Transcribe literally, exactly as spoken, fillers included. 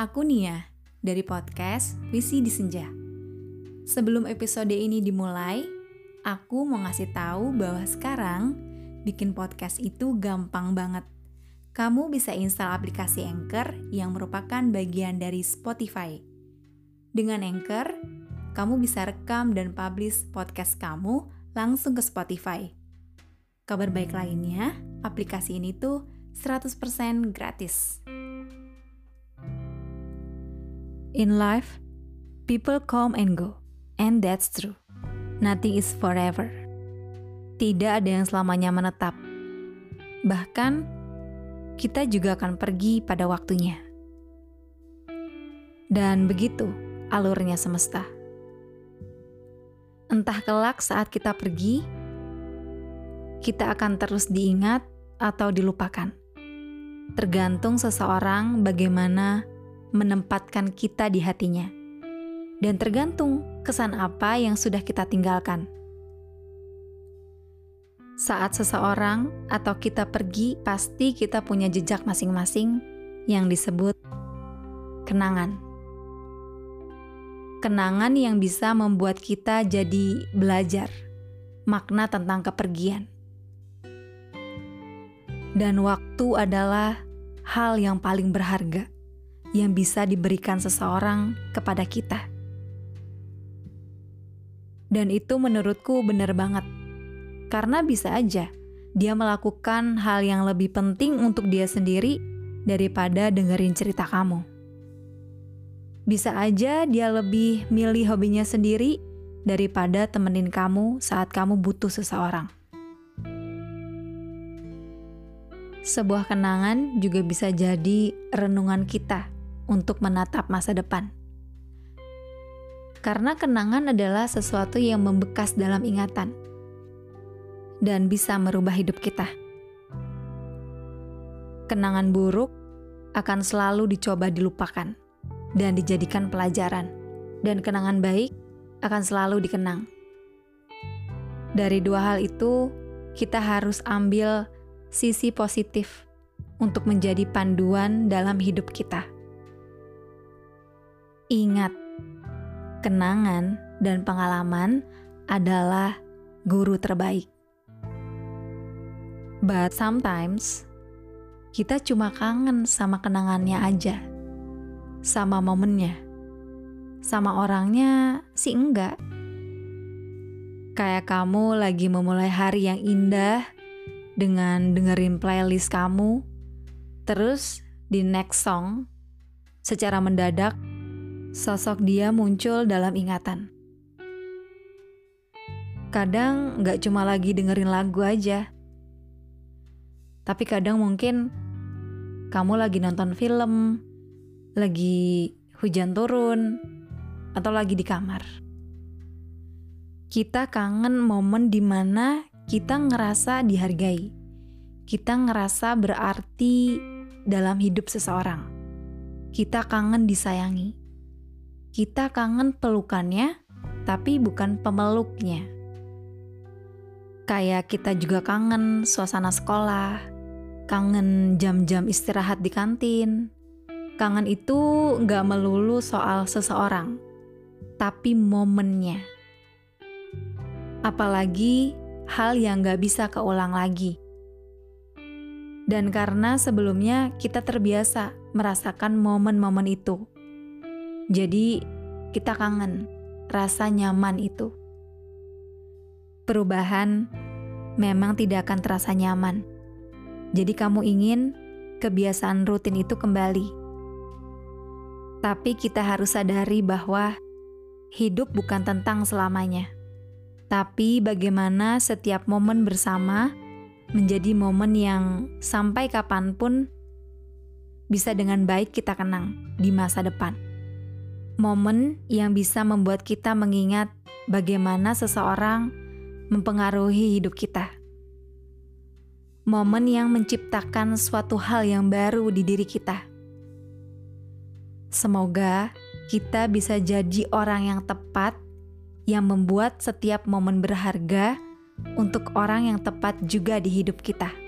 Aku Nia, dari podcast Visi di Senja. Sebelum episode ini dimulai, aku mau ngasih tahu bahwa sekarang bikin podcast itu gampang banget. Kamu bisa install aplikasi Anchor yang merupakan bagian dari Spotify. Dengan Anchor, kamu bisa rekam dan publish podcast kamu langsung ke Spotify. Kabar baik lainnya, aplikasi ini tuh seratus persen gratis. In life, people come and go, and that's true. Nothing is forever. Tidak ada yang selamanya menetap. Bahkan, kita juga akan pergi pada waktunya. Dan begitu alurnya semesta. Entah kelak saat kita pergi, kita akan terus diingat atau dilupakan. Tergantung seseorang bagaimana menempatkan kita di hatinya, dan tergantung kesan apa yang sudah kita tinggalkan. Saat seseorang atau kita pergi, pasti kita punya jejak masing-masing yang disebut kenangan. Kenangan yang bisa membuat kita jadi belajar makna tentang kepergian. Dan waktu adalah hal yang paling berharga yang bisa diberikan seseorang kepada kita. Dan itu menurutku benar banget. Karena bisa aja dia melakukan hal yang lebih penting untuk dia sendiri daripada dengerin cerita kamu. Bisa aja dia lebih milih hobinya sendiri daripada temenin kamu saat kamu butuh seseorang. Sebuah kenangan juga bisa jadi renungan kita untuk menatap masa depan. Karena kenangan adalah sesuatu yang membekas dalam ingatan dan bisa merubah hidup kita. Kenangan buruk akan selalu dicoba dilupakan dan dijadikan pelajaran, dan kenangan baik akan selalu dikenang. Dari dua hal itu, kita harus ambil sisi positif untuk menjadi panduan dalam hidup kita. Ingat, kenangan dan pengalaman adalah guru terbaik. But sometimes, kita cuma kangen sama kenangannya aja, sama momennya, sama orangnya sih enggak. Kayak kamu lagi memulai hari yang indah dengan dengerin playlist kamu, terus di next song, secara mendadak, sosok dia muncul dalam ingatan. Kadang gak cuma lagi dengerin lagu aja, tapi kadang mungkin kamu lagi nonton film, lagi hujan turun, atau lagi di kamar. Kita kangen momen dimana kita ngerasa dihargai, kita ngerasa berarti dalam hidup seseorang, kita kangen disayangi, kita kangen pelukannya, tapi bukan pemeluknya. Kayak kita juga kangen suasana sekolah, kangen jam-jam istirahat di kantin. Kangen itu gak melulu soal seseorang, tapi momennya. Apalagi hal yang gak bisa keulang lagi. Dan karena sebelumnya kita terbiasa merasakan momen-momen itu, jadi kita kangen rasa nyaman itu. Perubahan memang tidak akan terasa nyaman. Jadi kamu ingin kebiasaan rutin itu kembali. Tapi kita harus sadari bahwa hidup bukan tentang selamanya, tapi bagaimana setiap momen bersama menjadi momen yang sampai kapanpun bisa dengan baik kita kenang di masa depan. Momen yang bisa membuat kita mengingat bagaimana seseorang mempengaruhi hidup kita. Momen yang menciptakan suatu hal yang baru di diri kita. Semoga kita bisa jadi orang yang tepat yang membuat setiap momen berharga untuk orang yang tepat juga di hidup kita.